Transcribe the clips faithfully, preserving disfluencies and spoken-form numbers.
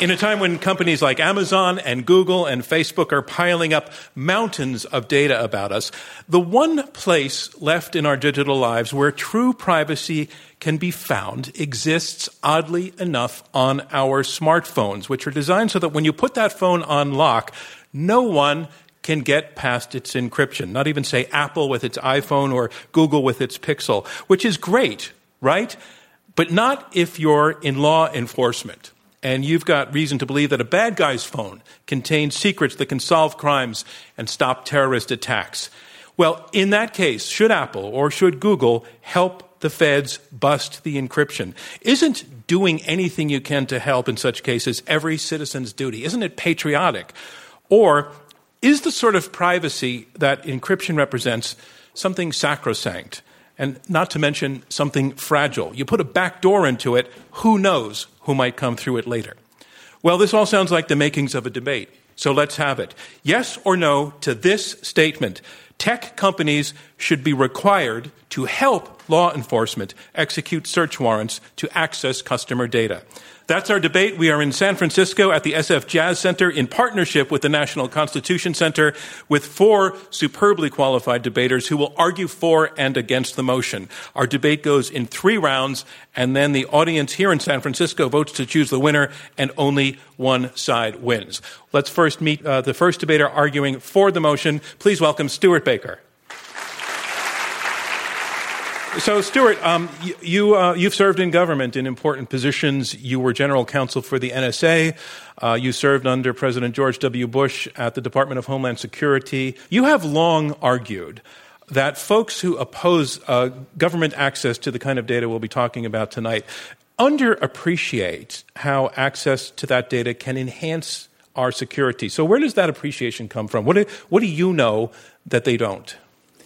In a time when companies like Amazon and Google and Facebook are piling up mountains of data about us, the one place left in our digital lives where true privacy can be found exists, oddly enough, on our smartphones, which are designed so that when you put that phone on lock, no one can get past its encryption, not even, say, Apple with its iPhone or Google with its Pixel, which is great, right? But not if you're in law enforcement and you've got reason to believe that a bad guy's phone contains secrets that can solve crimes and stop terrorist attacks. Well, in that case, should Apple or should Google help the feds bust the encryption? Isn't doing anything you can to help in such cases every citizen's duty? Isn't it patriotic? Or is the sort of privacy that encryption represents something sacrosanct? And not to mention something fragile. You put a back door into it, who knows who might come through it later. Well, this all sounds like the makings of a debate, so let's have it. Yes or no to this statement: tech companies should be required to help law enforcement execute search warrants to access customer data. That's our debate. We are in San Francisco at the S F Jazz Center in partnership with the National Constitution Center with four superbly qualified debaters who will argue for and against the motion. Our debate goes in three rounds, and then the audience here in San Francisco votes to choose the winner, and only one side wins. Let's first meet uh, the first debater arguing for the motion. Please welcome Stuart Baker. So, Stuart, um, you, uh, you've served in government in important positions. You were general counsel for the N S A. Uh, you served under President George W. Bush at the Department of Homeland Security. You have long argued that folks who oppose uh, government access to the kind of data we'll be talking about tonight underappreciate how access to that data can enhance our security. So where does that appreciation come from? What do, what do you know that they don't?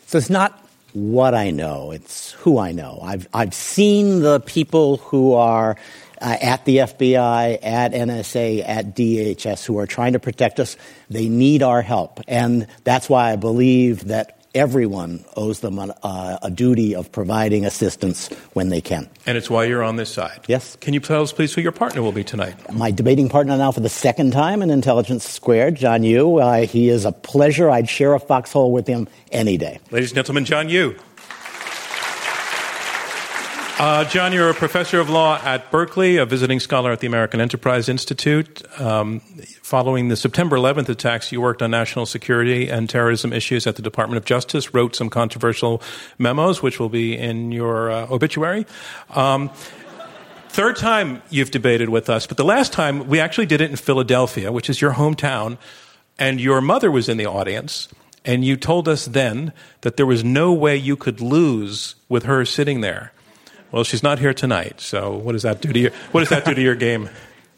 So it's not what I know, it's who I know. I've I've seen the people who are uh, at the F B I, at N S A, at D H S who are trying to protect us. They need our help, and that's why I believe that everyone owes them an, uh, a duty of providing assistance when they can. And it's why you're on this side. Yes. Can you tell us, please, who your partner will be tonight? My debating partner now for the second time in Intelligence Squared, John Yoo. Uh, he is a pleasure. I'd share a foxhole with him any day. Ladies and gentlemen, John Yoo. Uh, John, you're a professor of law at Berkeley, a visiting scholar at the American Enterprise Institute. Um, following the September eleventh attacks, you worked on national security and terrorism issues at the Department of Justice, wrote some controversial memos, which will be in your uh, obituary. Um, third time you've debated with us, but the last time we actually did it in Philadelphia, which is your hometown, and your mother was in the audience. And you told us then that there was no way you could lose with her sitting there. Well, she's not here tonight, so what does that do to your, what does that do to your game?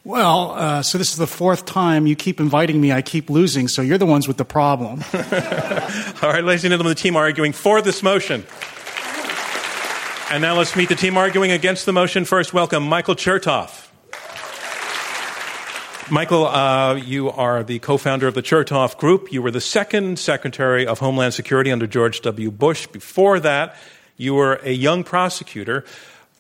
Well, uh, so this is the fourth time. You keep inviting me. I keep losing, so you're the ones with the problem. All right, ladies and gentlemen, the team arguing for this motion. And now let's meet the team arguing against the motion. First, welcome Michael Chertoff. Michael, uh, you are the co-founder of the Chertoff Group. You were the second Secretary of Homeland Security under George W. Bush. Before that, you were a young prosecutor,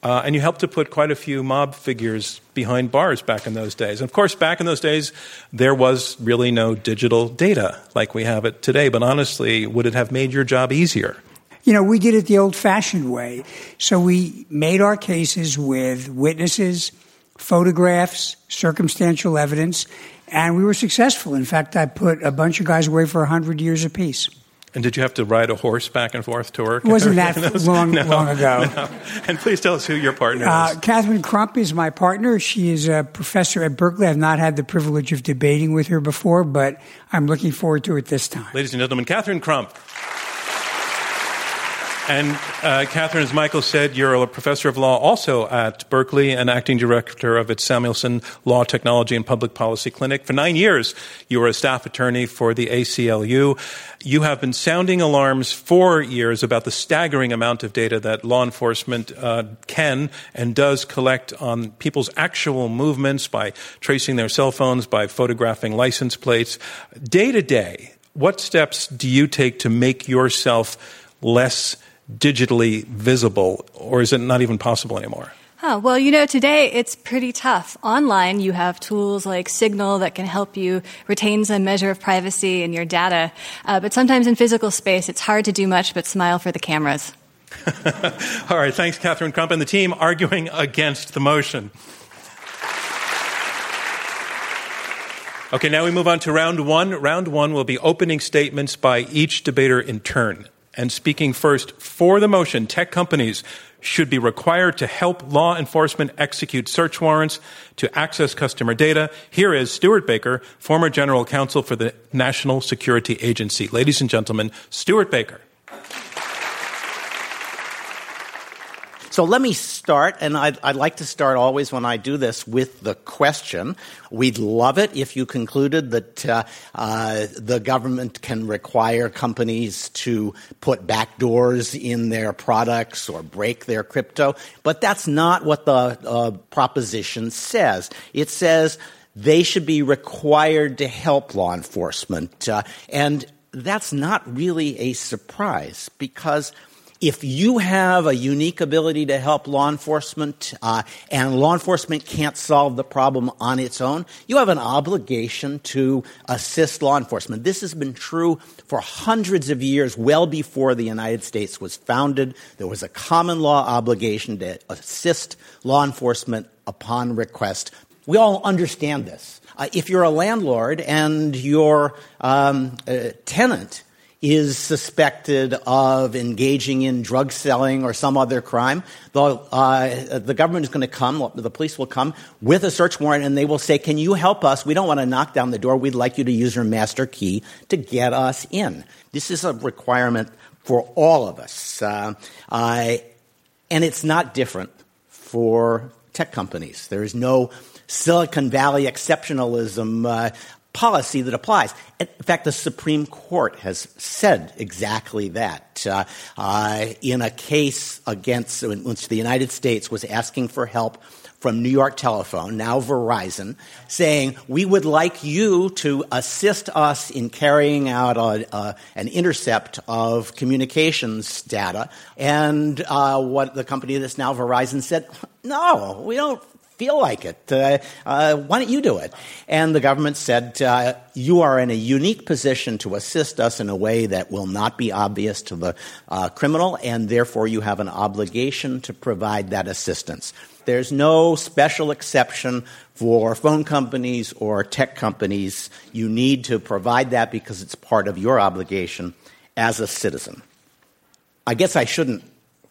uh, and you helped to put quite a few mob figures behind bars back in those days. And of course, back in those days, there was really no digital data like we have it today. But honestly, would it have made your job easier? You know, we did it the old-fashioned way. So we made our cases with witnesses, photographs, circumstantial evidence, and we were successful. In fact, I put a bunch of guys away for one hundred years apiece. And did you have to ride a horse back and forth to work? It wasn't that long, no, long ago. No. And please tell us who your partner is. Uh, Catherine Crump is my partner. She is a professor at Berkeley. I've not had the privilege of debating with her before, but I'm looking forward to it this time. Ladies and gentlemen, Catherine Crump. And uh, Catherine, as Michael said, you're a professor of law also at Berkeley and acting director of its Samuelson Law Technology and Public Policy Clinic. For nine years, you were a staff attorney for the A C L U. You have been sounding alarms for years about the staggering amount of data that law enforcement uh, can and does collect on people's actual movements by tracing their cell phones, by photographing license plates. Day to day, what steps do you take to make yourself less digitally visible, or is it not even possible anymore? Huh. Well, you know, today it's pretty tough. Online, you have tools like Signal that can help you retain some measure of privacy in your data. Uh, but sometimes in physical space, it's hard to do much but smile for the cameras. All right. Thanks, Catherine Crump and the team arguing against the motion. Okay, now we move on to round one. Round one will be opening statements by each debater in turn. And speaking first for the motion, tech companies should be required to help law enforcement execute search warrants to access customer data. Here is Stuart Baker, former general counsel for the National Security Agency. Ladies and gentlemen, Stuart Baker. So let me start, and I'd, I'd like to start always when I do this with the question. We'd love it if you concluded that uh, uh, the government can require companies to put backdoors in their products or break their crypto, but that's not what the uh, proposition says. It says they should be required to help law enforcement, uh, and that's not really a surprise because if you have a unique ability to help law enforcement uh, and law enforcement can't solve the problem on its own, you have an obligation to assist law enforcement. This has been true for hundreds of years, well before the United States was founded. There was a common law obligation to assist law enforcement upon request. We all understand this. Uh, if you're a landlord and your um, uh, tenant is suspected of engaging in drug selling or some other crime, the, uh, the government is going to come, the police will come with a search warrant, and they will say, can you help us? We don't want to knock down the door. We'd like you to use your master key to get us in. This is a requirement for all of us. Uh, uh, and it's not different for tech companies. There is no Silicon Valley exceptionalism uh, policy that applies. In fact, the Supreme Court has said exactly that. Uh, uh, in a case against in which the United States was asking for help from New York Telephone, now Verizon, saying, we would like you to assist us in carrying out a, uh, an intercept of communications data. And uh, what the company that's now Verizon said, no, we don't feel like it. Uh, uh, why don't you do it? And the government said, uh, you are in a unique position to assist us in a way that will not be obvious to the uh, criminal, and therefore you have an obligation to provide that assistance. There's no special exception for phone companies or tech companies. You need to provide that because it's part of your obligation as a citizen. I guess I shouldn't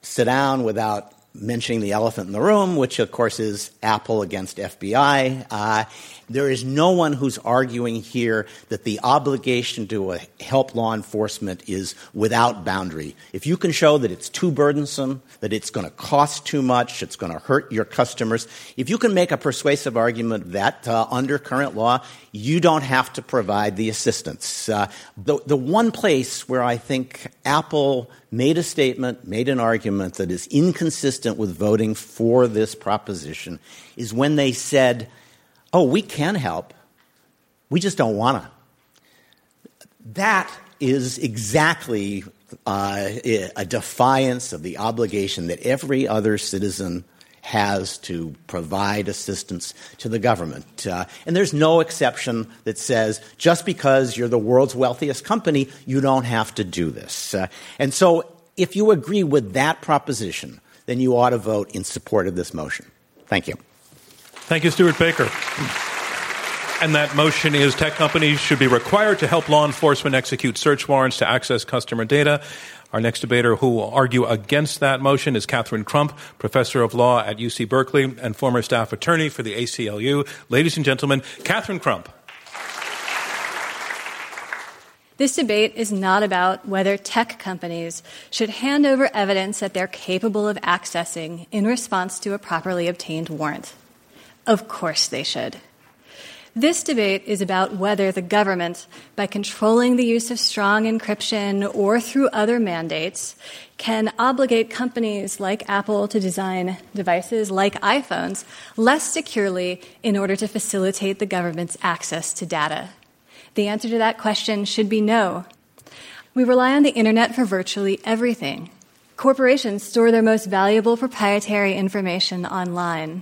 sit down without mentioning the elephant in the room, which, of course, is Apple against F B I. Uh, there is no one who's arguing here that the obligation to uh, help law enforcement is without boundary. If you can show that it's too burdensome, that it's going to cost too much, it's going to hurt your customers, if you can make a persuasive argument that uh, under current law, you don't have to provide the assistance. Uh, the, the one place where I think Apple made a statement, made an argument that is inconsistent with voting for this proposition is when they said, oh, we can help. We just don't want to. That is exactly uh, a defiance of the obligation that every other citizen has to provide assistance to the government. Uh, and there's no exception that says just because you're the world's wealthiest company, you don't have to do this. Uh, and so if you agree with that proposition, then you ought to vote in support of this motion. Thank you. Thank you, Stuart Baker. And that motion is tech companies should be required to help law enforcement execute search warrants to access customer data. Our next debater who will argue against that motion is Catherine Crump, professor of law at U C Berkeley and former staff attorney for the A C L U. Ladies and gentlemen, Catherine Crump. This debate is not about whether tech companies should hand over evidence that they're capable of accessing in response to a properly obtained warrant. Of course they should. This debate is about whether the government, by controlling the use of strong encryption or through other mandates, can obligate companies like Apple to design devices like iPhones less securely in order to facilitate the government's access to data. The answer to that question should be no. We rely on the internet for virtually everything. Corporations store their most valuable proprietary information online,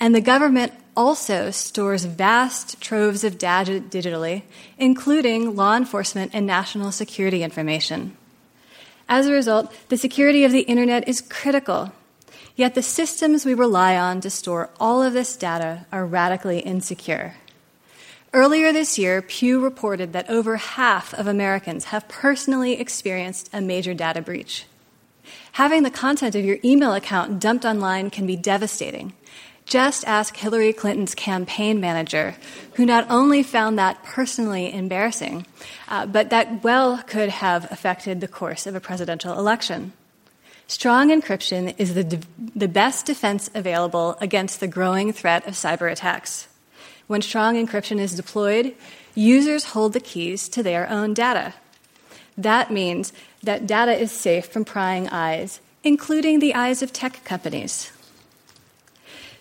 and the government also stores vast troves of data digitally, including law enforcement and national security information. As a result, the security of the internet is critical, yet the systems we rely on to store all of this data are radically insecure. Earlier this year, Pew reported that over half of Americans have personally experienced a major data breach. Having the content of your email account dumped online can be devastating. Just ask Hillary Clinton's campaign manager, who not only found that personally embarrassing, uh, but that well could have affected the course of a presidential election. Strong encryption is the, de- the best defense available against the growing threat of cyber attacks. When strong encryption is deployed, users hold the keys to their own data. That means that data is safe from prying eyes, including the eyes of tech companies.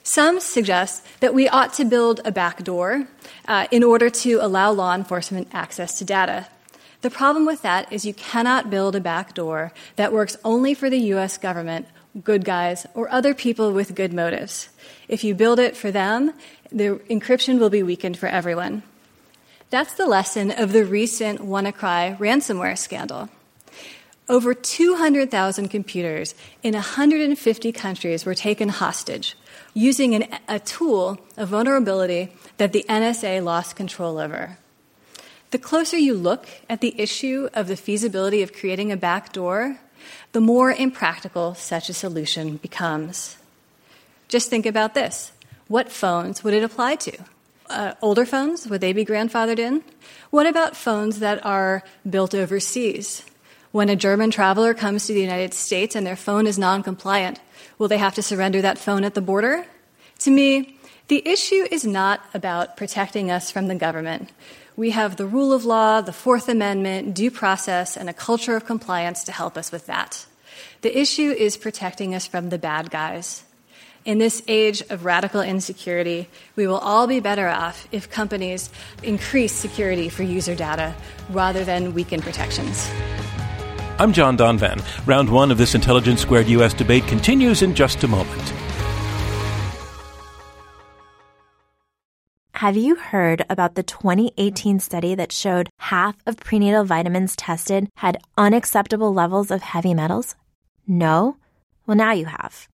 Some suggest that we ought to build a backdoor uh, in order to allow law enforcement access to data. The problem with that is you cannot build a backdoor that works only for the U S government, good guys, or other people with good motives. If you build it for them, the encryption will be weakened for everyone. That's the lesson of the recent WannaCry ransomware scandal. Over two hundred thousand computers in one hundred fifty countries were taken hostage, using an, a tool, a vulnerability, that the N S A lost control over. The closer you look at the issue of the feasibility of creating a backdoor, the more impractical such a solution becomes. Just think about this. What phones would it apply to? Uh, older phones, would they be grandfathered in? What about phones that are built overseas? When a German traveler comes to the United States and their phone is non-compliant, will they have to surrender that phone at the border? To me, the issue is not about protecting us from the government. We have the rule of law, the Fourth Amendment, due process, and a culture of compliance to help us with that. The issue is protecting us from the bad guys. In this age of radical insecurity, we will all be better off if companies increase security for user data rather than weaken protections. I'm John Donvan. Round one of this Intelligence Squared U S debate continues in just a moment. Have you heard about the twenty eighteen study that showed half of prenatal vitamins tested had unacceptable levels of heavy metals? No? Well, now you have.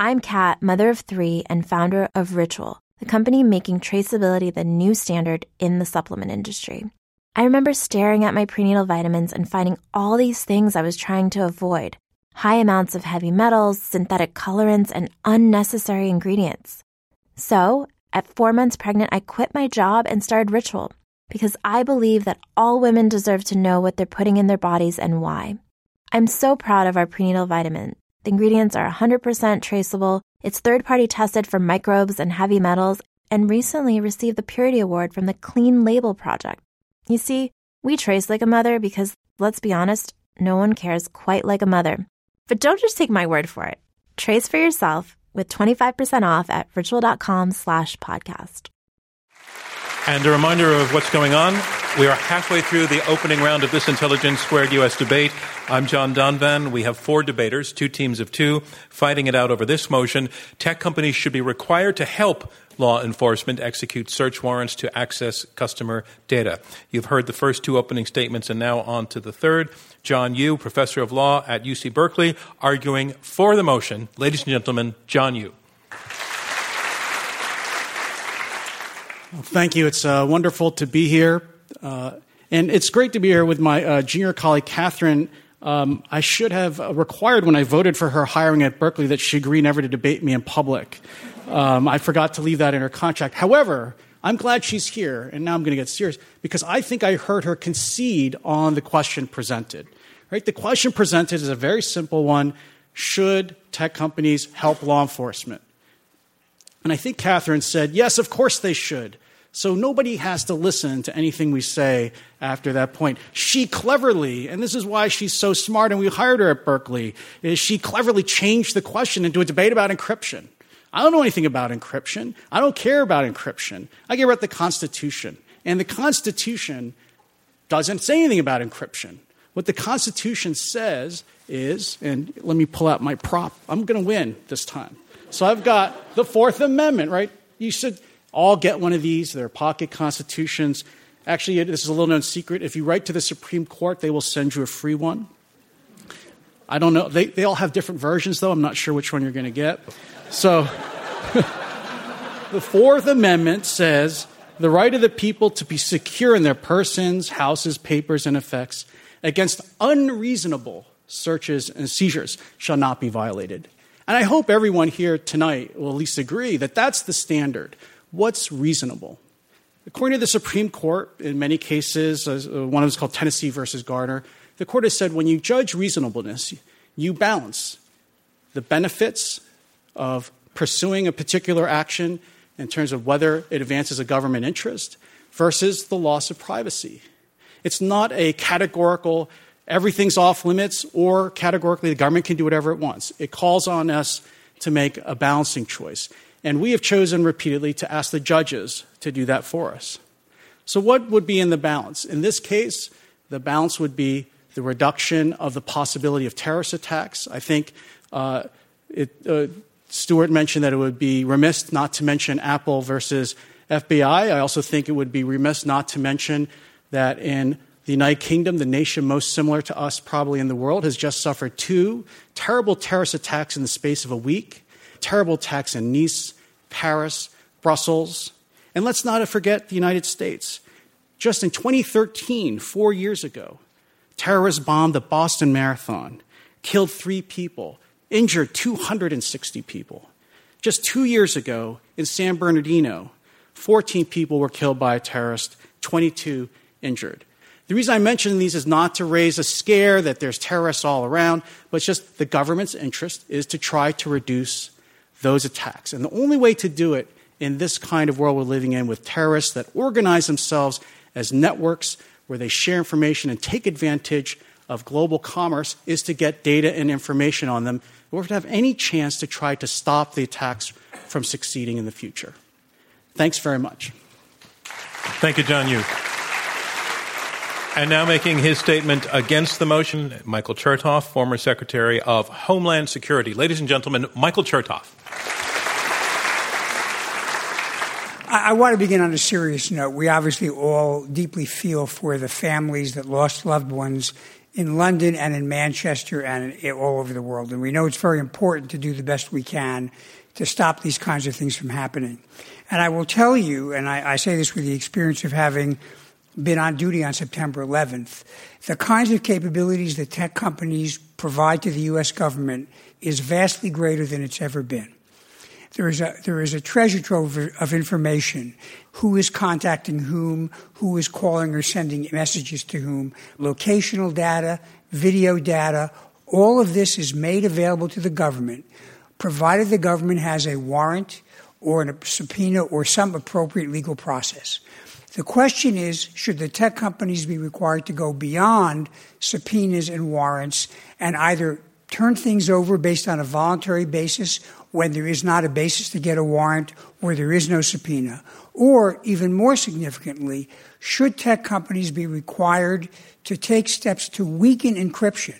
I'm Kat, mother of three and founder of Ritual, the company making traceability the new standard in the supplement industry. I remember staring at my prenatal vitamins and finding all these things I was trying to avoid. High amounts of heavy metals, synthetic colorants, and unnecessary ingredients. So, at four months pregnant, I quit my job and started Ritual because I believe that all women deserve to know what they're putting in their bodies and why. I'm so proud of our prenatal vitamin. The ingredients are one hundred percent traceable, it's third-party tested for microbes and heavy metals, and recently received the Purity Award from the Clean Label Project. You see, we trace like a mother because, let's be honest, no one cares quite like a mother. But don't just take my word for it. Trace for yourself with twenty-five percent off at ritual.com slash podcast. And a reminder of what's going on. We are halfway through the opening round of this Intelligence Squared U S debate. I'm John Donvan. We have four debaters, two teams of two, fighting it out over this motion. Tech companies should be required to help law enforcement execute search warrants to access customer data. You've heard the first two opening statements, and now on to the third. John Yoo, professor of law at U C Berkeley, arguing for the motion. Ladies and gentlemen, John Yoo. Well, thank you. It's uh, wonderful to be here. Uh, and it's great to be here with my uh, junior colleague, Catherine. Um, I should have required when I voted for her hiring at Berkeley that she agree never to debate me in public. Um, I forgot to leave that in her contract. However, I'm glad she's here, and now I'm going to get serious, because I think I heard her concede on the question presented. Right? The question presented is a very simple one. Should tech companies help law enforcement? And I think Catherine said, yes, of course they should. So nobody has to listen to anything we say after that point. She cleverly, and this is why she's so smart and we hired her at Berkeley, is she cleverly changed the question into a debate about encryption. I don't know anything about encryption. I don't care about encryption. I care about the Constitution. And the Constitution doesn't say anything about encryption. What the Constitution says is, and let me pull out my prop. I'm going to win this time. So I've got the Fourth Amendment, right? You should all get one of these. They're pocket constitutions. Actually, this is a little-known secret. If you write to the Supreme Court, they will send you a free one. I don't know. They, they all have different versions, though. I'm not sure which one you're going to get. So the Fourth Amendment says the right of the people to be secure in their persons, houses, papers, and effects against unreasonable searches and seizures shall not be violated. And I hope everyone here tonight will at least agree that that's the standard. What's reasonable? According to the Supreme Court, in many cases, one of them is called Tennessee versus Garner, the court has said when you judge reasonableness, you balance the benefits of pursuing a particular action in terms of whether it advances a government interest versus the loss of privacy. It's not a categorical, everything's off limits, or categorically the government can do whatever it wants. It calls on us to make a balancing choice. And we have chosen repeatedly to ask the judges to do that for us. So what would be in the balance? In this case, the balance would be the reduction of the possibility of terrorist attacks. I think uh, it, uh, Stuart mentioned that it would be remiss not to mention Apple versus F B I. I also think it would be remiss not to mention that in the United Kingdom, the nation most similar to us probably in the world, has just suffered two terrible terrorist attacks in the space of a week. Terrible attacks in Nice, Paris, Brussels. And let's not forget the United States. Just in twenty thirteen, four years ago, terrorists bombed the Boston Marathon, killed three people, injured two hundred sixty people. Just two years ago, in San Bernardino, fourteen people were killed by a terrorist, twenty-two injured. The reason I mention these is not to raise a scare that there's terrorists all around, but it's just the government's interest is to try to reduce those attacks. And the only way to do it in this kind of world we're living in with terrorists that organize themselves as networks where they share information and take advantage of global commerce is to get data and information on them in order to have any chance to try to stop the attacks from succeeding in the future. Thanks very much. Thank you, John Yoo. And now making his statement against the motion, Michael Chertoff, former Secretary of Homeland Security. Ladies and gentlemen, Michael Chertoff. I want to begin on a serious note. We obviously all deeply feel for the families that lost loved ones in London and in Manchester and all over the world. And we know it's very important to do the best we can to stop these kinds of things from happening. And I will tell you, and I, I say this with the experience of having been on duty on September eleventh, the kinds of capabilities that tech companies provide to the U S government is vastly greater than it's ever been. There is a there is a treasure trove of information, who is contacting whom, who is calling or sending messages to whom, locational data, video data. All of this is made available to the government, provided the government has a warrant or a subpoena or some appropriate legal process. The question is, should the tech companies be required to go beyond subpoenas and warrants and either turn things over based on a voluntary basis when there is not a basis to get a warrant or there is no subpoena? Or, even more significantly, should tech companies be required to take steps to weaken encryption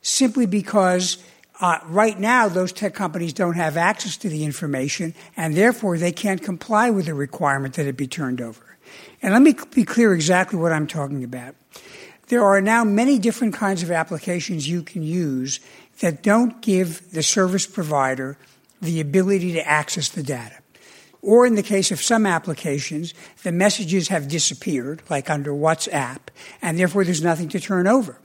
simply because uh, right now those tech companies don't have access to the information and therefore they can't comply with the requirement that it be turned over? And let me be clear exactly what I'm talking about. There are now many different kinds of applications you can use that don't give the service provider the ability to access the data. Or in the case of some applications, the messages have disappeared, like under WhatsApp, and therefore there's nothing to turn over.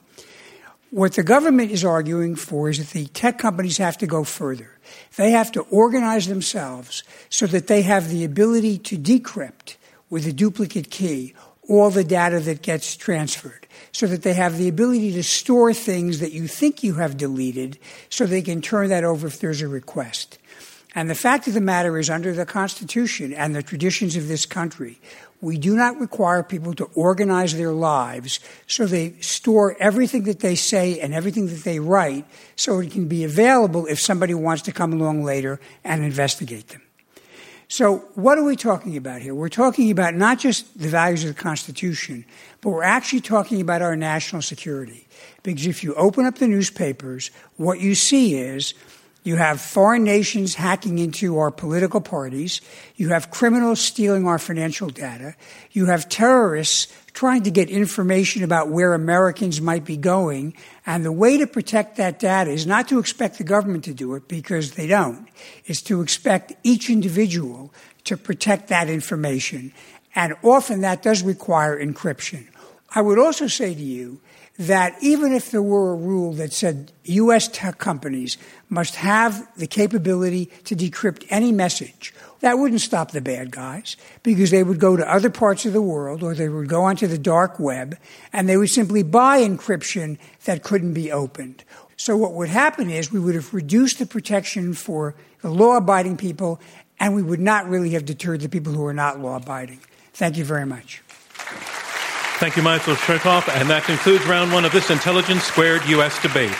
What the government is arguing for is that the tech companies have to go further. They have to organize themselves so that they have the ability to decrypt with a duplicate key all the data that gets transferred, so that they have the ability to store things that you think you have deleted so they can turn that over if there's a request. And the fact of the matter is, under the Constitution and the traditions of this country, we do not require people to organize their lives so they store everything that they say and everything that they write so it can be available if somebody wants to come along later and investigate them. So what are we talking about here? We're talking about not just the values of the Constitution, but we're actually talking about our national security. Because if you open up the newspapers, what you see is you have foreign nations hacking into our political parties. You have criminals stealing our financial data. You have terrorists trying to get information about where Americans might be going. And the way to protect that data is not to expect the government to do it, because they don't. It's to expect each individual to protect that information. And often that does require encryption. I would also say to you that even if there were a rule that said U S tech companies must have the capability to decrypt any message, that wouldn't stop the bad guys, because they would go to other parts of the world or they would go onto the dark web and they would simply buy encryption that couldn't be opened. So what would happen is we would have reduced the protection for the law-abiding people, and we would not really have deterred the people who are not law-abiding. Thank you very much. Thank you, Michael Chertoff. And that concludes round one of this Intelligence Squared U S debate.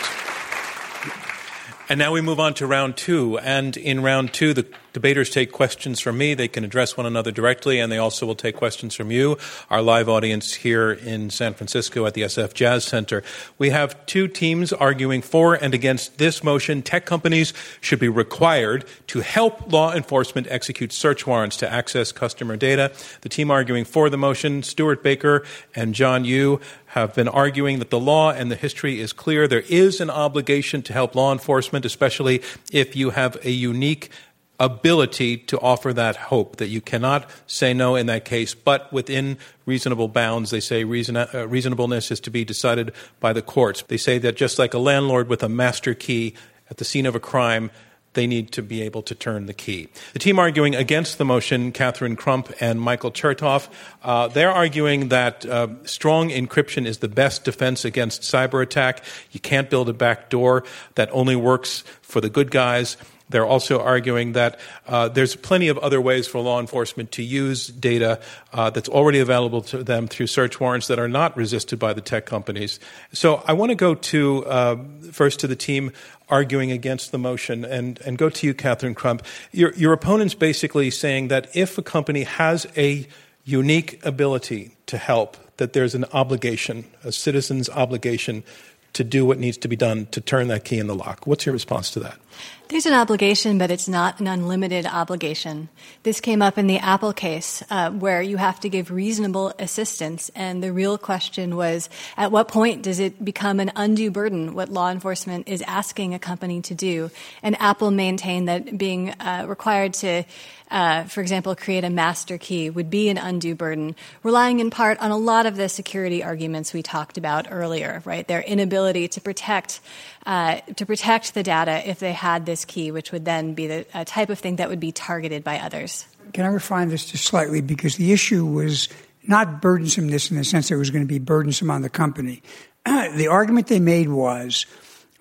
And now we move on to round two. And in round two, the debaters take questions from me. They can address one another directly, and they also will take questions from you, our live audience here in San Francisco at the S F Jazz Center. We have two teams arguing for and against this motion: tech companies should be required to help law enforcement execute search warrants to access customer data. The team arguing for the motion, Stuart Baker and John Yoo, have been arguing that the law and the history is clear. There is an obligation to help law enforcement, especially if you have a unique ability to offer that hope, that you cannot say no in that case, but within reasonable bounds. They say reason, uh, reasonableness is to be decided by the courts. They say that just like a landlord with a master key at the scene of a crime, they need to be able to turn the key. The team arguing against the motion, Catherine Crump and Michael Chertoff, uh, they're arguing that uh, strong encryption is the best defense against cyber attack. You can't build a back door that only works for the good guys. They're also arguing that uh, there's plenty of other ways for law enforcement to use data uh, that's already available to them through search warrants that are not resisted by the tech companies. So I want to go to uh, first to the team arguing against the motion, and, and go to you, Catherine Crump. Your, your opponent's basically saying that if a company has a unique ability to help, that there's an obligation, a citizen's obligation, to do what needs to be done to turn that key in the lock. What's your response to that? There's an obligation, but it's not an unlimited obligation. This came up in the Apple case, uh, where you have to give reasonable assistance, and the real question was, at what point does it become an undue burden what law enforcement is asking a company to do? And Apple maintained that being uh, required to, uh, for example, create a master key would be an undue burden, relying in part on a lot of the security arguments we talked about earlier, right? Their inability to protect Uh, to protect the data if they had this key, which would then be the uh, type of thing that would be targeted by others. Can I refine this just slightly? Because the issue was not burdensomeness in the sense that it was going to be burdensome on the company. The argument they made was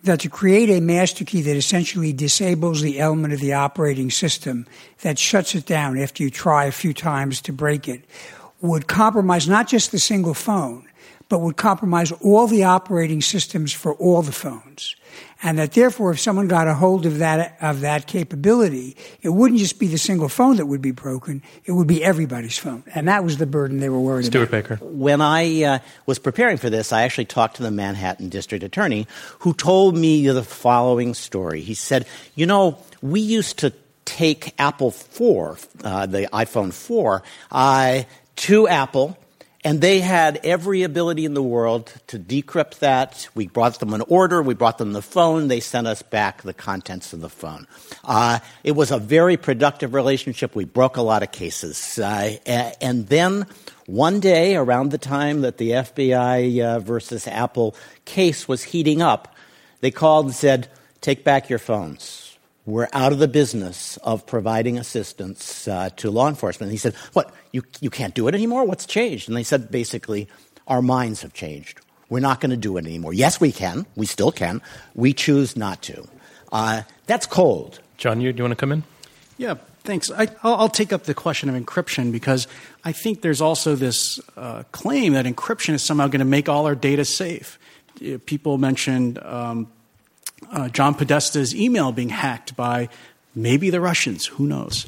that to create a master key that essentially disables the element of the operating system that shuts it down after you try a few times to break it would compromise not just the single phone, but would compromise all the operating systems for all the phones. And that therefore, if someone got a hold of that, of that capability, it wouldn't just be the single phone that would be broken, it would be everybody's phone. And that was the burden they were worried Stuart about. Stuart Baker. When I uh, was preparing for this, I actually talked to the Manhattan district attorney, who told me the following story. He said, you know, we used to take Apple four, uh, the iPhone four, uh, to Apple, and they had every ability in the world to decrypt that. We brought them an order. We brought them the phone. They sent us back the contents of the phone. Uh, it was a very productive relationship. We broke a lot of cases. Uh, and then One day, around the time that the F B I uh, versus Apple case was heating up, they called and said, take back your phones. We're out of the business of providing assistance uh, to law enforcement. And he said, what, you, you can't do it anymore? What's changed? And they said, basically, our minds have changed. We're not going to do it anymore. Yes, we can. We still can. We choose not to. Uh, that's cold. John Yoo, do you want to come in? Yeah, thanks. I, I'll, I'll take up the question of encryption because I think there's also this uh, claim that encryption is somehow going to make all our data safe. People mentioned um, uh, John Podesta's email being hacked by maybe the Russians. Who knows?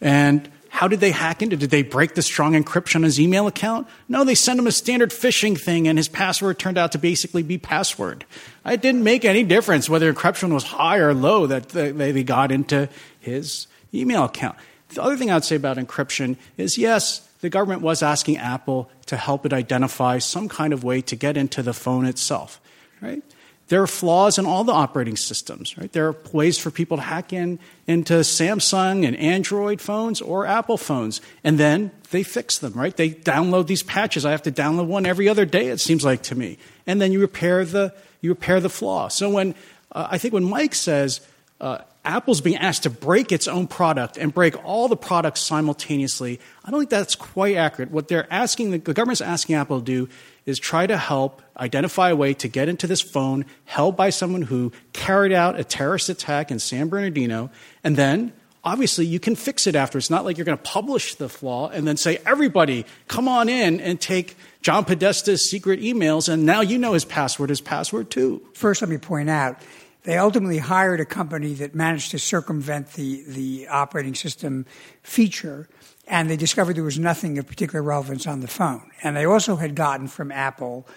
And how did they hack into? Did they break the strong encryption on his email account? No, they sent him a standard phishing thing, and his password turned out to basically be password. It didn't make any difference whether encryption was high or low that they got into his email account. The other thing I would say about encryption is, yes, the government was asking Apple to help it identify some kind of way to get into the phone itself, right? There are flaws in all the operating systems, right? There are ways for people to hack in into Samsung and Android phones or Apple phones, and then they fix them, right? They download these patches. I have to download one every other day, it seems like to me. And then you repair the you repair the flaw. So when uh, I think when Mike says uh, Apple's being asked to break its own product and break all the products simultaneously, I don't think that's quite accurate. What they're asking, the government's asking Apple to do is try to help identify a way to get into this phone held by someone who carried out a terrorist attack in San Bernardino. And then, obviously, you can fix it after. It's not like you're going to publish the flaw and then say, everybody, come on in and take John Podesta's secret emails, and now you know his password is password too. First, let me point out, they ultimately hired a company that managed to circumvent the, the operating system feature, and they discovered there was nothing of particular relevance on the phone. And they also had gotten from Apple,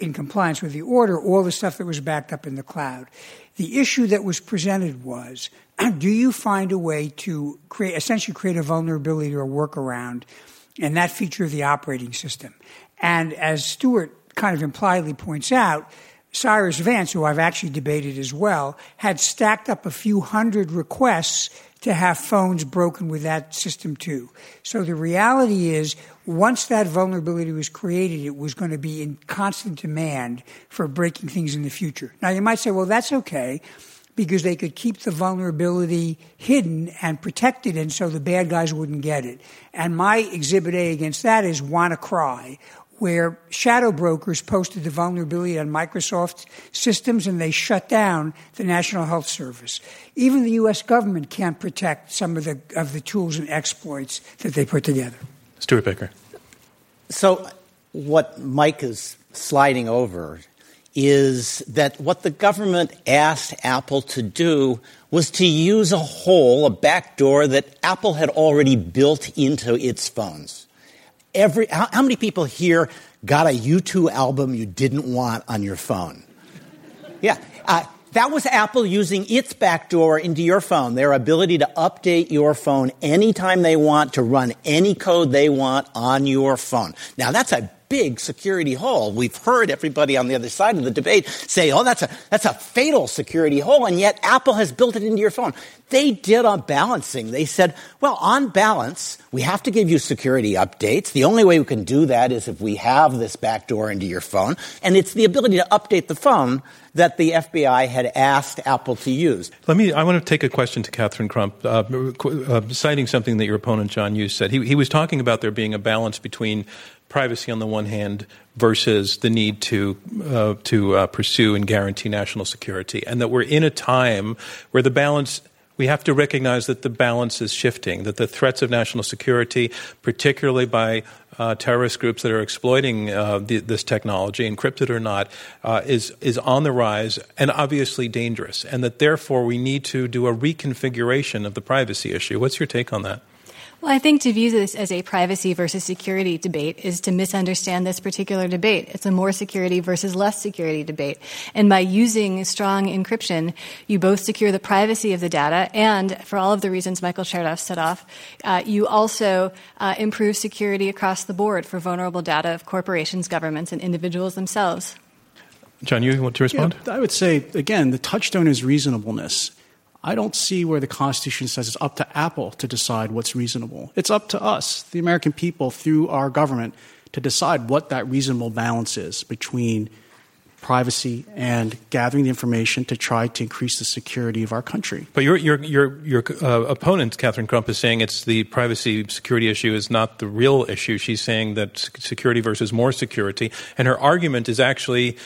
in compliance with the order, all the stuff that was backed up in the cloud. The issue that was presented was, do you find a way to create, essentially create a vulnerability or workaround in that feature of the operating system? And as Stuart kind of impliedly points out, Cyrus Vance, who I've actually debated as well, had stacked up a few hundred requests to have phones broken with that system too. So the reality is, once that vulnerability was created, it was going to be in constant demand for breaking things in the future. Now, you might say, well, that's okay, because they could keep the vulnerability hidden and protected, and so the bad guys wouldn't get it. And my exhibit A against that is WannaCry, where shadow brokers posted the vulnerability on Microsoft systems and they shut down the National Health Service. Even the U S government can't protect some of the of the tools and exploits that they put together. Stuart Baker. So what Mike is sliding over is that what the government asked Apple to do was to use a hole, a backdoor that Apple had already built into its phones. Every how, how many people here got a U two album you didn't want on your phone? Yeah, uh, that was Apple using its backdoor into your phone, their ability to update your phone anytime they want, to run any code they want on your phone. Now, that's a big security hole. We've heard everybody on the other side of the debate say, oh, that's a that's a fatal security hole, and yet Apple has built it into your phone. They did a balancing. They said, well, on balance, we have to give you security updates. The only way we can do that is if we have this backdoor into your phone, and it's the ability to update the phone that the F B I had asked Apple to use. Let me, I want to take a question to Catherine Crump, uh, uh, citing something that your opponent, John Yoo, said. He, he was talking about there being a balance between privacy on the one hand versus the need to uh, to uh, pursue and guarantee national security, and that we're in a time where the balance, we have to recognize that the balance is shifting, that the threats of national security, particularly by uh, terrorist groups that are exploiting uh, the, this technology, encrypted or not, uh, is is on the rise and obviously dangerous, and that therefore we need to do a reconfiguration of the privacy issue. What's your take on that? Well, I think to view this as a privacy versus security debate is to misunderstand this particular debate. It's a more security versus less security debate. And by using strong encryption, you both secure the privacy of the data, and for all of the reasons Michael Chertoff set off, uh, you also uh, improve security across the board for vulnerable data of corporations, governments, and individuals themselves. John, you want to respond? Yeah, I would say, again, the touchstone is reasonableness. I don't see where the Constitution says it's up to Apple to decide what's reasonable. It's up to us, the American people, through our government, to decide what that reasonable balance is between privacy and gathering the information to try to increase the security of our country. But your your your your uh, opponent, Catherine Crump, is saying it's the privacy security issue is not the real issue. She's saying that security versus more security, and her argument is actually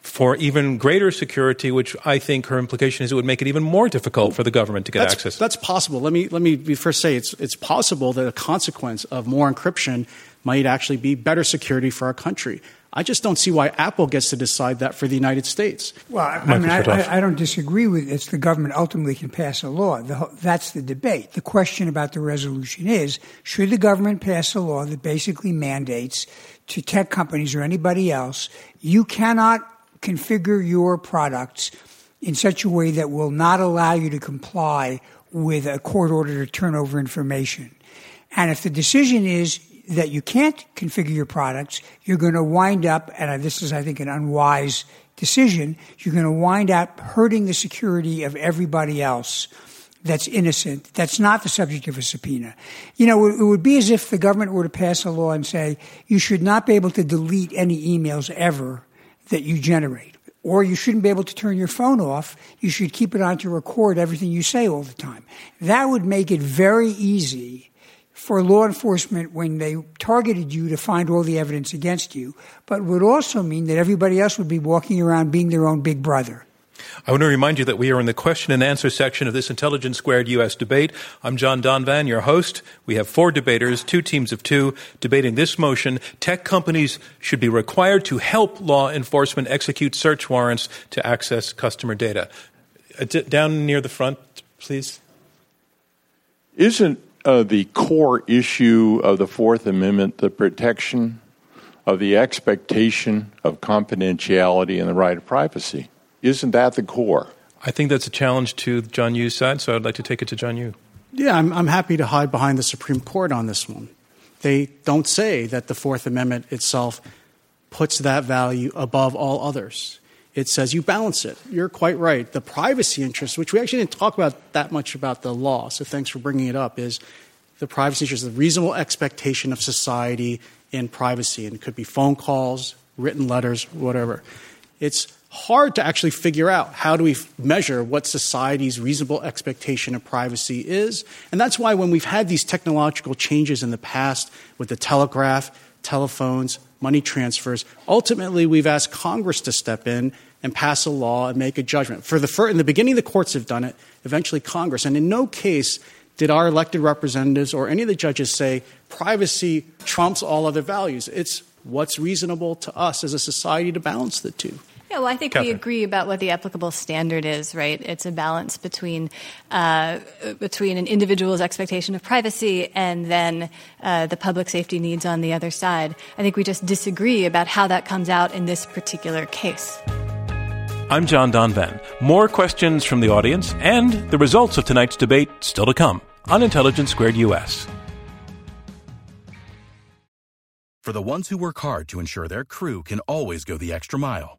for even greater security, which I think her implication is it would make it even more difficult for the government to get that's, access. That's possible. Let me let me first say it's it's possible that a consequence of more encryption might actually be better security for our country. I just don't see why Apple gets to decide that for the United States. Well, I, I mean, I, I don't disagree with it. It's the government ultimately can pass a law. The, that's the debate. The question about the resolution is, should the government pass a law that basically mandates to tech companies or anybody else, you cannot configure your products in such a way that will not allow you to comply with a court order to turn over information. And if the decision is that you can't configure your products, you're going to wind up, and this is, I think, an unwise decision, you're going to wind up hurting the security of everybody else that's innocent, that's not the subject of a subpoena. You know, it would be as if the government were to pass a law and say, you should not be able to delete any emails ever that you generate, or you shouldn't be able to turn your phone off. You should keep it on to record everything you say all the time. That would make it very easy for law enforcement when they targeted you to find all the evidence against you, but would also mean that everybody else would be walking around being their own big brother. I want to remind you that we are in the question and answer section of this Intelligence Squared U S debate. I'm John Donvan, your host. We have four debaters, two teams of two, debating this motion: tech companies should be required to help law enforcement execute search warrants to access customer data. Down near the front, please. Isn't Uh, the core issue of the Fourth Amendment the protection of the expectation of confidentiality and the right of privacy? Isn't that the core? I think that's a challenge to John Yoo's side, so I'd like to take it to John Yoo. Yeah, I'm, I'm happy to hide behind the Supreme Court on this one. They don't say that the Fourth Amendment itself puts that value above all others. It says you balance it. You're quite right. The privacy interest, which we actually didn't talk about that much about the law, so thanks for bringing it up, is the privacy interest, the reasonable expectation of society in privacy. And it could be phone calls, written letters, whatever. It's hard to actually figure out how do we measure what society's reasonable expectation of privacy is. And that's why when we've had these technological changes in the past with the telegraph, telephones, money transfers, ultimately we've asked Congress to step in and pass a law and make a judgment. For the first, in the beginning, the courts have done it, eventually Congress. And in no case did our elected representatives or any of the judges say privacy trumps all other values. It's what's reasonable to us as a society to balance the two. Yeah, well, I think Catherine. We agree about what the applicable standard is, right? It's a balance between uh, between an individual's expectation of privacy and then uh, the public safety needs on the other side. I think we just disagree about how that comes out in this particular case. I'm John Donvan. More questions from the audience and the results of tonight's debate still to come on Intelligence Squared U S. For the ones who work hard to ensure their crew can always go the extra mile,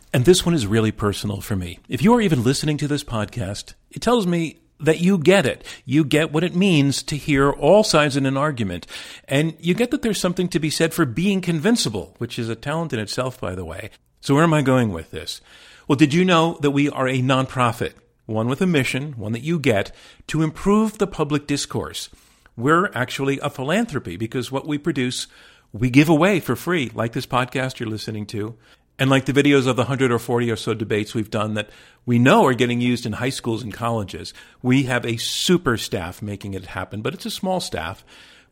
and this one is really personal for me. If you are even listening to this podcast, it tells me that you get it. You get what it means to hear all sides in an argument, and you get that there's something to be said for being convincible, which is a talent in itself, by the way. So where am I going with this? Well, did you know that we are a nonprofit, one with a mission, one that you get, to improve the public discourse? We're actually a philanthropy because what we produce we give away for free, like this podcast you're listening to, and like the videos of the one hundred forty or so debates we've done that we know are getting used in high schools and colleges. We have a super staff making it happen, but it's a small staff.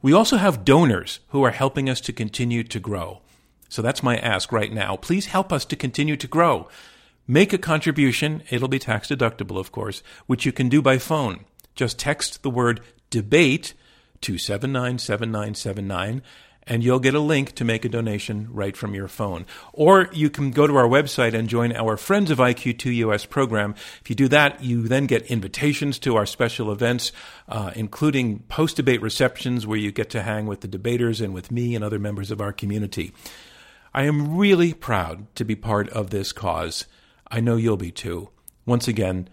We also have donors who are helping us to continue to grow. So that's my ask right now. Please help us to continue to grow. Make a contribution. It'll be tax deductible, of course, which you can do by phone. Just text the word debate two seven nine, seven nine seven nine, and you'll get a link to make a donation right from your phone. Or you can go to our website and join our Friends of I Q two U S program. If you do that, you then get invitations to our special events, uh, including post-debate receptions where you get to hang with the debaters and with me and other members of our community. I am really proud to be part of this cause. I know you'll be too. Once again,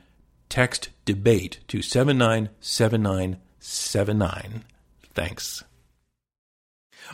text DEBATE to seven nine seven nine seven nine. Thanks.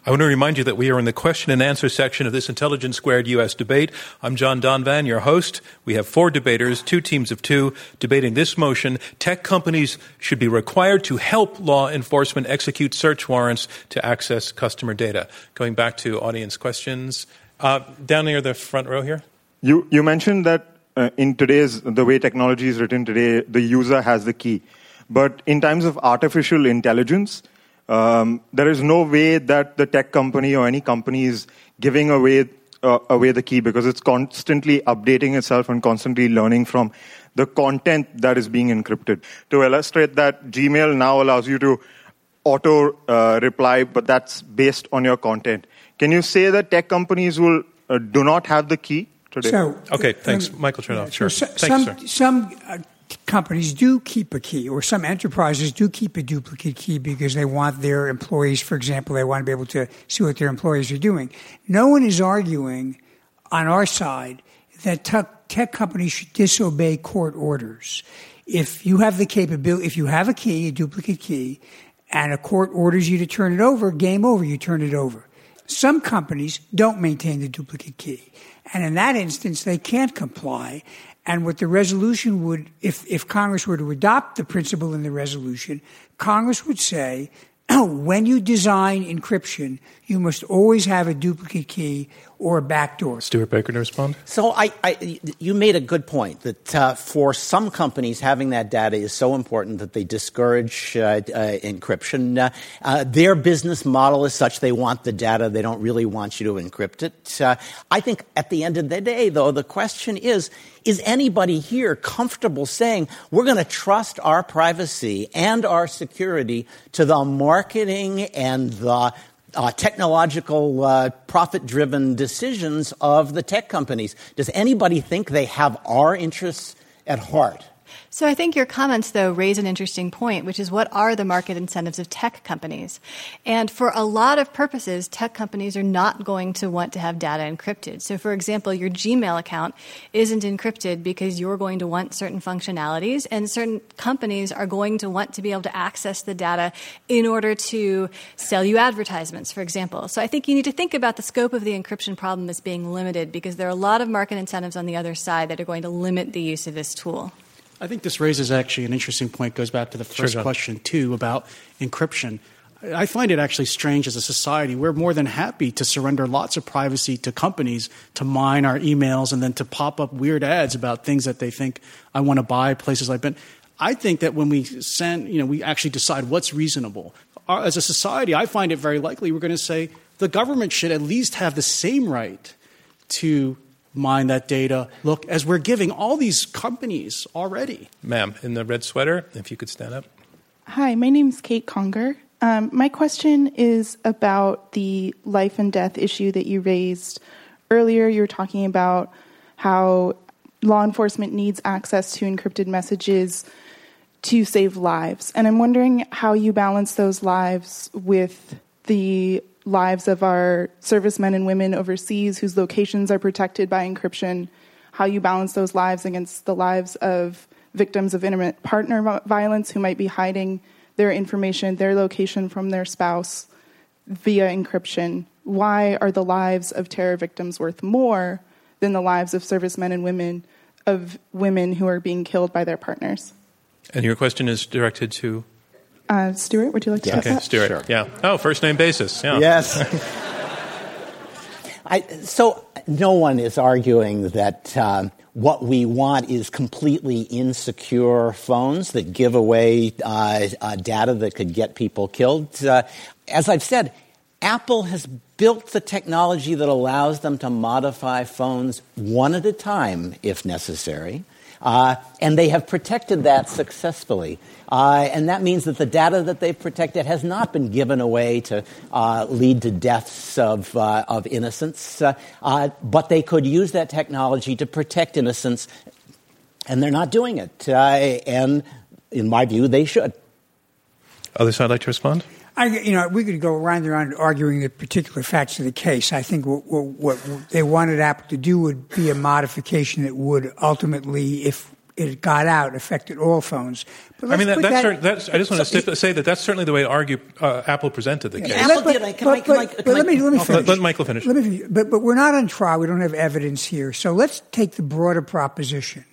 I want to remind you that we are in the question and answer section of this Intelligence Squared U S debate. I'm John Donvan, your host. We have four debaters, two teams of two, debating this motion: tech companies should be required to help law enforcement execute search warrants to access customer data. Going back to audience questions, uh, down near the front row here. You, you mentioned that uh, in today's, the way technology is written today, the user has the key. But in times of artificial intelligence, Um, there is no way that the tech company or any company is giving away uh, away the key, because it's constantly updating itself and constantly learning from the content that is being encrypted. To illustrate that, Gmail now allows you to auto uh, reply, but that's based on your content. Can you say that tech companies will uh, do not have the key today? So, okay, thanks, um, Michael Chertoff. Yeah, sure. So, thanks, some, sir. Some. Uh, Companies do keep a key, or some enterprises do keep a duplicate key, because they want their employees, for example, they want to be able to see what their employees are doing. No one is arguing on our side that tech companies should disobey court orders. If you have the capability, if you have a key, a duplicate key, and a court orders you to turn it over, game over, you turn it over. Some companies don't maintain the duplicate key, and in that instance, they can't comply. And what the resolution would, if, if Congress were to adopt the principle in the resolution, Congress would say, oh, when you design encryption, you must always have a duplicate key or a backdoor. Stuart Baker to respond. So I, I, you made a good point that uh, for some companies, having that data is so important that they discourage uh, uh, encryption. Uh, uh, their business model is such they want the data. They don't really want you to encrypt it. Uh, I think at the end of the day, though, the question is, is anybody here comfortable saying we're going to trust our privacy and our security to the marketing and the Uh, technological uh, profit-driven decisions of the tech companies? Does anybody think they have our interests at heart? So I think your comments, though, raise an interesting point, which is what are the market incentives of tech companies? And for a lot of purposes, tech companies are not going to want to have data encrypted. So, for example, your Gmail account isn't encrypted because you're going to want certain functionalities, and certain companies are going to want to be able to access the data in order to sell you advertisements, for example. So I think you need to think about the scope of the encryption problem as being limited, because there are a lot of market incentives on the other side that are going to limit the use of this tool. I think this raises actually an interesting point. Goes back to the first sure, question, too, about encryption. I find it actually strange as a society. We're more than happy to surrender lots of privacy to companies to mine our emails and then to pop up weird ads about things that they think I want to buy, places I've been. I think that when we send, you know, we actually decide what's reasonable. As a society, I find it very likely we're going to say the government should at least have the same right to mine that data, look, as we're giving all these companies already. Ma'am, in the red sweater, if you could stand up. Hi, my name's Kate Conger. Um, my question is about the life and death issue that you raised earlier. You were talking about how law enforcement needs access to encrypted messages to save lives. And I'm wondering how you balance those lives with the lives of our servicemen and women overseas whose locations are protected by encryption, how you balance those lives against the lives of victims of intimate partner violence who might be hiding their information, their location from their spouse via encryption. Why are the lives of terror victims worth more than the lives of servicemen and women, of women who are being killed by their partners? And your question is directed to... Uh, Stuart, would you like to yeah. take okay, that? Stuart, sure. yeah. Oh, first name basis, yeah. Yes. I, so no one is arguing that um, what we want is completely insecure phones that give away uh, uh, data that could get people killed. Uh, as I've said, Apple has built the technology that allows them to modify phones one at a time, if necessary. Uh, and they have protected that successfully. Uh, and that means that the data that they've protected has not been given away to uh, lead to deaths of uh, of innocents. Uh, uh, but they could use that technology to protect innocents, and they're not doing it. Uh, and in my view, they should. Other side, I'd like to respond? I, you know, we could go round and round arguing the particular facts of the case. I think what, what, what they wanted Apple to do would be a modification that would ultimately, if it got out, affected all phones. But I mean, that, that's, that, certain, that's. I just want to so, say that that's certainly the way to argue uh, Apple presented the yeah, case. Apple but, did. I, can but, I, can but, I, can but I, let me let me finish. Let, let Michael finish. Let me, but but we're not on trial. We don't have evidence here. So let's take the broader proposition.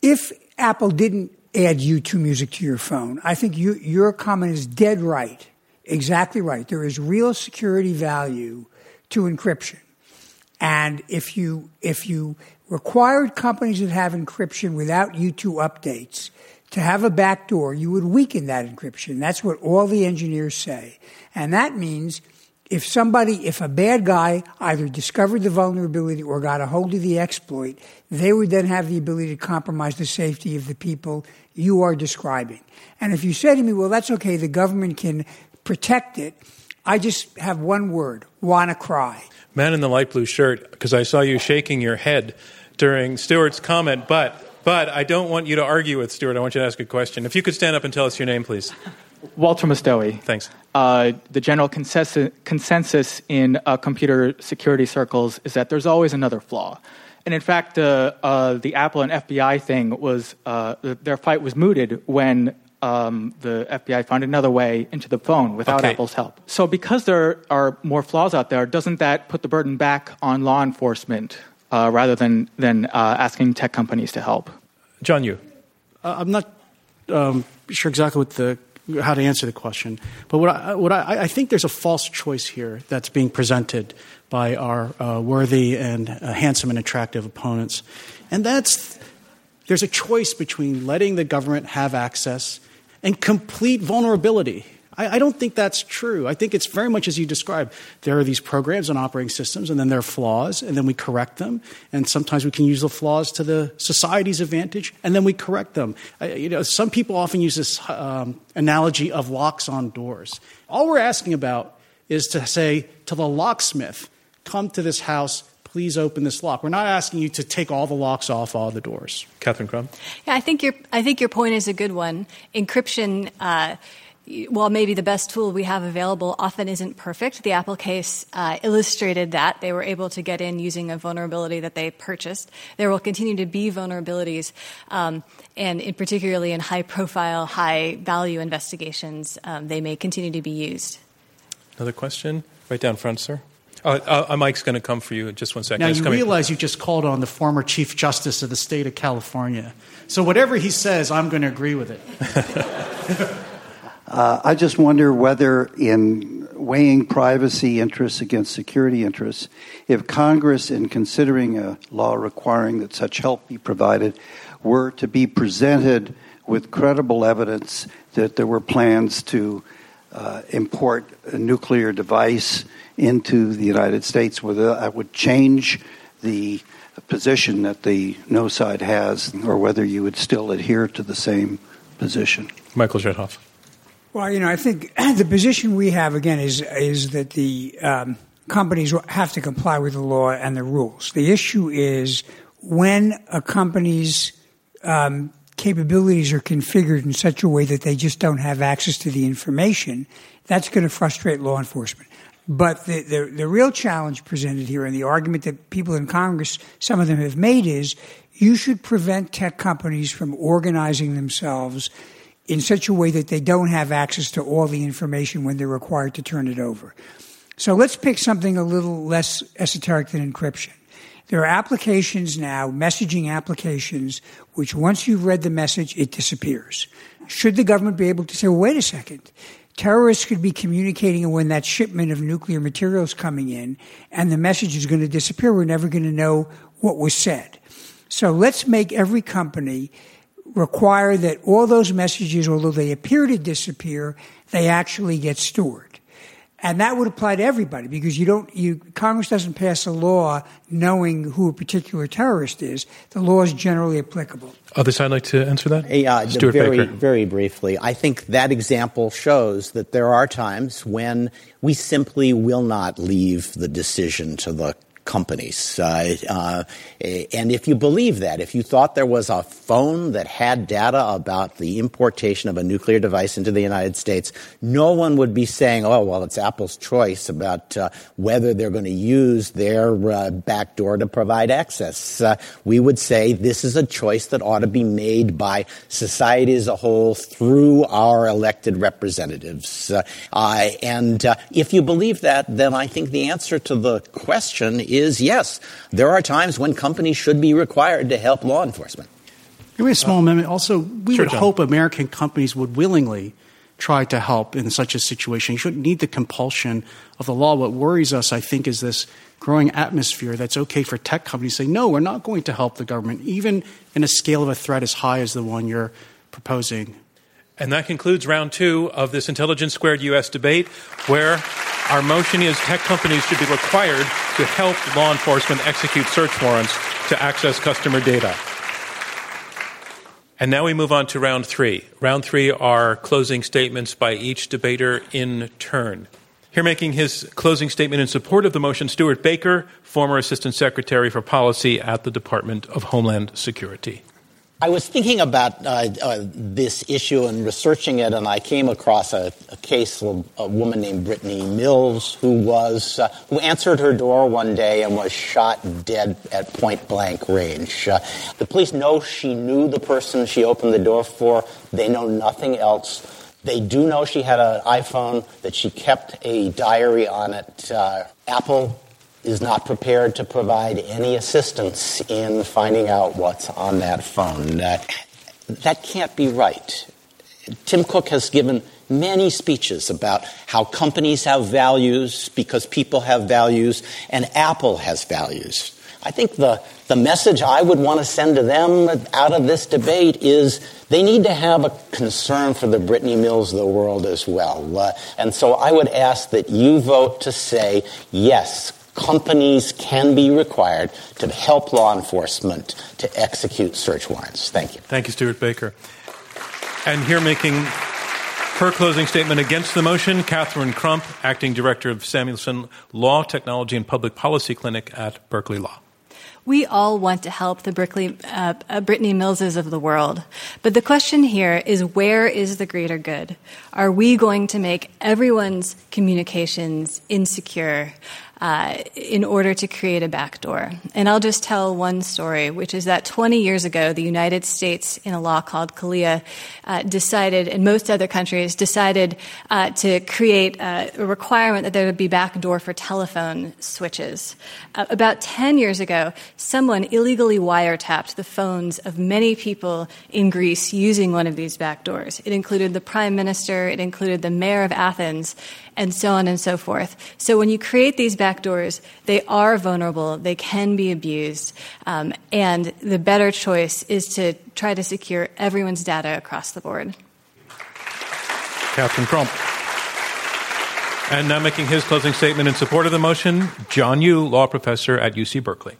If Apple didn't add U two music to your phone, I think you, your comment is dead right. Exactly right. There is real security value to encryption. And if you if you required companies that have encryption without U two updates to have a backdoor, you would weaken that encryption. That's what all the engineers say. And that means if somebody, if a bad guy either discovered the vulnerability or got a hold of the exploit, they would then have the ability to compromise the safety of the people you are describing. And if you say to me, well, that's okay, the government can protect it, I just have one word, WannaCry. Man in the light blue shirt, because I saw you shaking your head during Stuart's comment, but but I don't want you to argue with Stuart. I want you to ask a question. If you could stand up and tell us your name, please. Walter Mustoe. Thanks. Uh, the general consensus, consensus in uh, computer security circles is that there's always another flaw. And in fact, uh, uh, the Apple and F B I thing was, uh, their fight was mooted when Um, the F B I found another way into the phone without okay. Apple's help. So because there are more flaws out there, doesn't that put the burden back on law enforcement uh, rather than, than uh, asking tech companies to help? John Yoo. Uh, I'm not um, sure exactly what the how to answer the question, but what I, what I, I think there's a false choice here that's being presented by our uh, worthy and uh, handsome and attractive opponents, and that's th- there's a choice between letting the government have access and complete vulnerability. I, I don't think that's true. I think it's very much as you described. There are these programs and operating systems, and then there are flaws, and then we correct them. And sometimes we can use the flaws to the society's advantage, and then we correct them. I, you know, some people often use this um, analogy of locks on doors. All we're asking about is to say to the locksmith, come to this house, please open this lock. We're not asking you to take all the locks off all the doors. Catherine Crump. Yeah, I think your I think your point is a good one. Encryption, uh, while maybe the best tool we have available, often isn't perfect. The Apple case uh, illustrated that. They were able to get in using a vulnerability that they purchased. There will continue to be vulnerabilities, um, and in particularly in high-profile, high-value investigations, um, they may continue to be used. Another question? Right down front, sir. Uh, uh, Mike's going to come for you in just one second. Now, you realize you just called on the former Chief Justice of the state of California. So whatever he says, I'm going to agree with it. uh, I just wonder whether in weighing privacy interests against security interests, if Congress, in considering a law requiring that such help be provided, were to be presented with credible evidence that there were plans to uh, import a nuclear device into the United States, whether I would change the position that the no side has, or whether you would still adhere to the same position. Michael Chertoff. Well, you know, I think the position we have, again, is is that the um, companies have to comply with the law and the rules. The issue is when a company's um, capabilities are configured in such a way that they just don't have access to the information, that's going to frustrate law enforcement. But the, the the real challenge presented here, and the argument that people in Congress, some of them have made, is you should prevent tech companies from organizing themselves in such a way that they don't have access to all the information when they're required to turn it over. So let's pick something a little less esoteric than encryption. There are applications now, messaging applications, which once you've read the message, it disappears. Should the government be able to say, well, wait a second, terrorists could be communicating when that shipment of nuclear material is coming in, and the message is going to disappear. We're never going to know what was said. So let's make every company require that all those messages, although they appear to disappear, they actually get stored. And that would apply to everybody, because you don't, you, Congress doesn't pass a law knowing who a particular terrorist is. The law is generally applicable. Others I'd like to answer that? Uh, Stuart very, Baker. Very briefly. I think that example shows that there are times when we simply will not leave the decision to the companies. Uh, uh, and if you believe that, if you thought there was a phone that had data about the importation of a nuclear device into the United States, no one would be saying, oh, well, it's Apple's choice about uh, whether they're going to use their uh, backdoor to provide access. Uh, we would say this is a choice that ought to be made by society as a whole through our elected representatives. Uh, uh, and uh, if you believe that, then I think the answer to the question is is yes, there are times when companies should be required to help law enforcement. Give me a small uh, amendment. Also, we sure would John. hope American companies would willingly try to help in such a situation. You shouldn't need the compulsion of the law. What worries us, I think, is this growing atmosphere that's okay for tech companies to say, no, we're not going to help the government, even in a scale of a threat as high as the one you're proposing. And that concludes round two of this Intelligence Squared U S debate, where our motion is tech companies should be required to help law enforcement execute search warrants to access customer data. And now we move on to round three. Round three are closing statements by each debater in turn. Here making his closing statement in support of the motion, Stuart Baker, former Assistant Secretary for Policy at the Department of Homeland Security. I was thinking about uh, uh, this issue and researching it, and I came across a, a case of a woman named Brittany Mills who was uh, who answered her door one day and was shot dead at point-blank range. Uh, the police know she knew the person she opened the door for. They know nothing else. They do know she had an iPhone, that she kept a diary on it. Uh, Apple is not prepared to provide any assistance in finding out what's on that phone. Uh, that can't be right. Tim Cook has given many speeches about how companies have values because people have values, and Apple has values. I think the, the message I would want to send to them out of this debate is they need to have a concern for the Brittany Mills of the world as well. Uh, and so I would ask that you vote to say, yes, companies can be required to help law enforcement to execute search warrants. Thank you. Thank you, Stuart Baker. And here making her closing statement against the motion, Catherine Crump, Acting Director of Samuelson Law Technology and Public Policy Clinic at Berkeley Law. We all want to help the Berkeley, uh, Brittany Millses of the world. But the question here is, where is the greater good? Are we going to make everyone's communications insecure uh, in order to create a backdoor? And I'll just tell one story, which is that twenty years ago, the United States, in a law called CALIA, uh, decided, and most other countries decided uh, to create uh, a requirement that there would be backdoor for telephone switches. Uh, about ten years ago, someone illegally wiretapped the phones of many people in Greece using one of these backdoors. It included the prime minister, it included the mayor of Athens, and so on and so forth. So when you create these backdoors, they are vulnerable, they can be abused, um, and the better choice is to try to secure everyone's data across the board. Captain Crump. And now making his closing statement in support of the motion, John Yoo, law professor at U C Berkeley.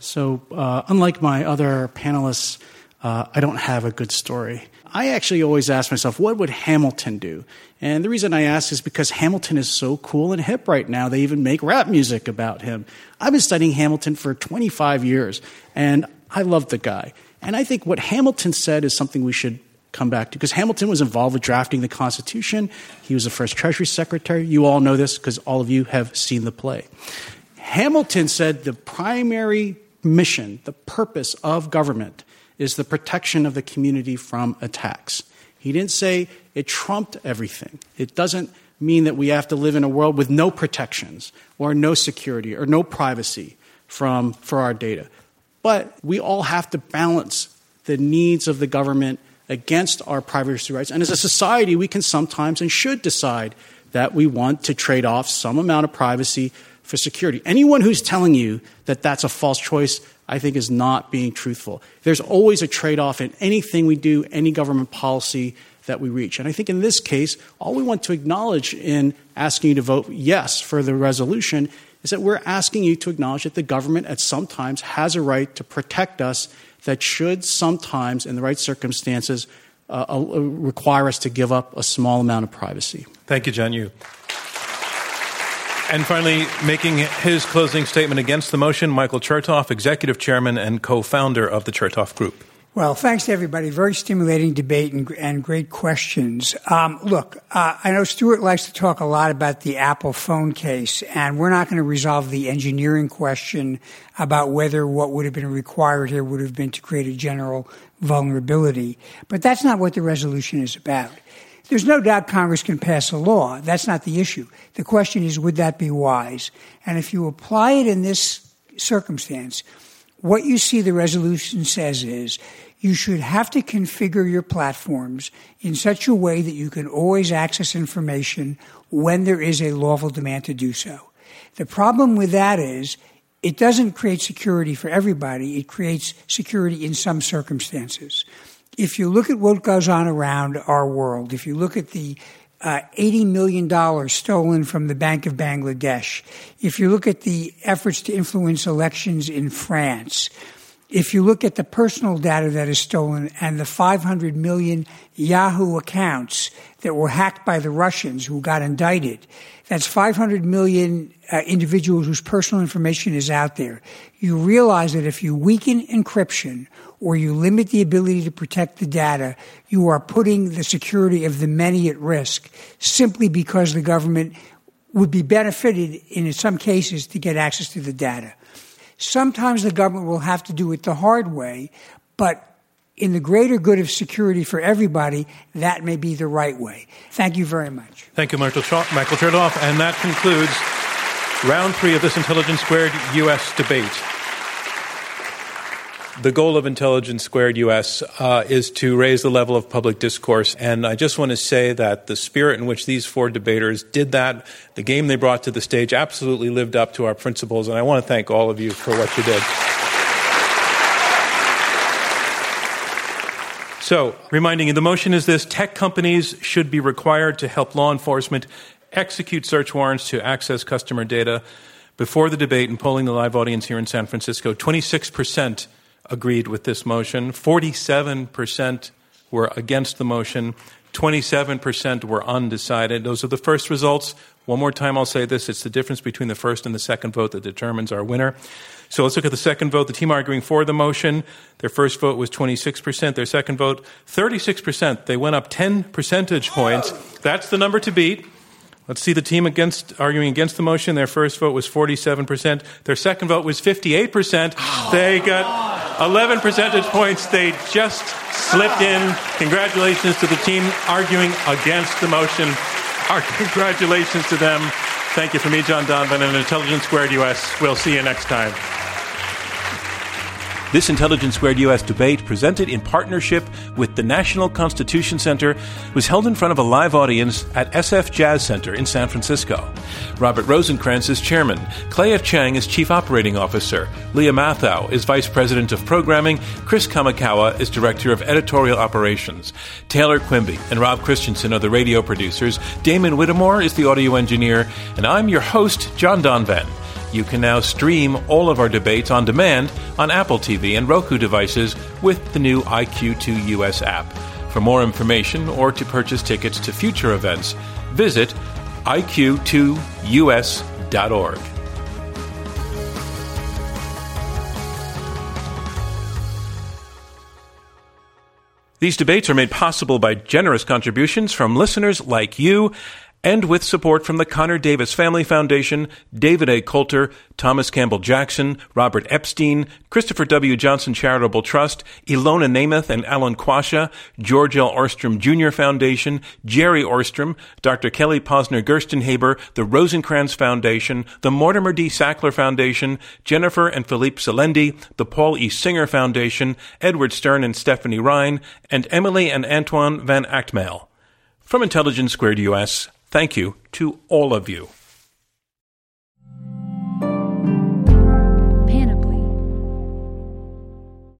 So uh, unlike my other panelists, uh, I don't have a good story. I actually always ask myself, what would Hamilton do? And the reason I ask is because Hamilton is so cool and hip right now. They even make rap music about him. I've been studying Hamilton for twenty-five years, and I love the guy. And I think what Hamilton said is something we should come back to, because Hamilton was involved with drafting the Constitution. He was the first Treasury Secretary. You all know this because all of you have seen the play. Hamilton said the primary mission, the purpose of government is the protection of the community from attacks. He didn't say it trumped everything. It doesn't mean that we have to live in a world with no protections or no security or no privacy from for our data. But we all have to balance the needs of the government against our privacy rights. And as a society, we can sometimes and should decide that we want to trade off some amount of privacy for security. Anyone who's telling you that that's a false choice, I think, is not being truthful. There's always a trade-off in anything we do, any government policy that we reach. And I think in this case, all we want to acknowledge in asking you to vote yes for the resolution is that we're asking you to acknowledge that the government at some times has a right to protect us that should sometimes, in the right circumstances, uh, uh, require us to give up a small amount of privacy. Thank you, John Yoo. And finally, making his closing statement against the motion, Michael Chertoff, Executive Chairman and co-founder of the Chertoff Group. Well, thanks to everybody. Very stimulating debate and, and great questions. Um, look, uh, I know Stuart likes to talk a lot about the Apple phone case, and we're not going to resolve the engineering question about whether what would have been required here would have been to create a general vulnerability. But that's not what the resolution is about. There's no doubt Congress can pass a law. That's not the issue. The question is, would that be wise? And if you apply it in this circumstance, what you see the resolution says is you should have to configure your platforms in such a way that you can always access information when there is a lawful demand to do so. The problem with that is it doesn't create security for everybody. It creates security in some circumstances. If you look at what goes on around our world, if you look at the uh, eighty million dollars stolen from the Bank of Bangladesh, if you look at the efforts to influence elections in France, if you look at the personal data that is stolen and the five hundred million Yahoo accounts that were hacked by the Russians who got indicted, that's five hundred million uh, individuals whose personal information is out there. You realize that if you weaken encryption or you limit the ability to protect the data, you are putting the security of the many at risk simply because the government would be benefited in some cases to get access to the data. Sometimes the government will have to do it the hard way, but in the greater good of security for everybody, that may be the right way. Thank you very much. Thank you, Michael Chertoff. And that concludes round three of this Intelligence Squared U S debate. The goal of Intelligence Squared U S uh, is to raise the level of public discourse. And I just want to say that the spirit in which these four debaters did that, the game they brought to the stage, absolutely lived up to our principles. And I want to thank all of you for what you did. So, reminding you, the motion is this: tech companies should be required to help law enforcement execute search warrants to access customer data. Before the debate and polling the live audience here in San Francisco, twenty-six percent agreed with this motion, forty-seven percent were against the motion, twenty-seven percent were undecided. Those are the first results. One more time, I'll say this. It's the difference between the first and the second vote that determines our winner. So let's look at the second vote. The team arguing for the motion, their first vote was twenty-six percent. Their second vote, thirty-six percent. They went up ten percentage points. That's the number to beat. Let's see the team against arguing against the motion. Their first vote was forty-seven percent. Their second vote was fifty-eight percent. They got eleven percentage points. They just slipped in. Congratulations to the team arguing against the motion. Our congratulations to them. Thank you from me, John Donvan, and Intelligence Squared U S. We'll see you next time. This Intelligence Squared U S debate, presented in partnership with the National Constitution Center, was held in front of a live audience at S F Jazz Center in San Francisco. Robert Rosencrantz is chairman. Clay F. Chang is chief operating officer. Leah Matthau is vice president of programming. Chris Kamikawa is director of editorial operations. Taylor Quimby and Rob Christensen are the radio producers. Damon Whittemore is the audio engineer. And I'm your host, John Donvan. You can now stream all of our debates on demand on Apple T V and Roku devices with the new I Q two U S app. For more information or to purchase tickets to future events, visit I Q two U S dot org. These debates are made possible by generous contributions from listeners like you, and with support from the Connor Davis Family Foundation, David A. Coulter, Thomas Campbell Jackson, Robert Epstein, Christopher W. Johnson Charitable Trust, Ilona Namath and Alan Quasha, George L. Orstrom Junior Foundation, Jerry Orstrom, Doctor Kelly Posner Gerstenhaber, the Rosencrantz Foundation, the Mortimer D. Sackler Foundation, Jennifer and Philippe Salendi, the Paul E. Singer Foundation, Edward Stern and Stephanie Ryan, and Emily and Antoine Van Actmail. From Intelligence Squared U S, thank you to all of you.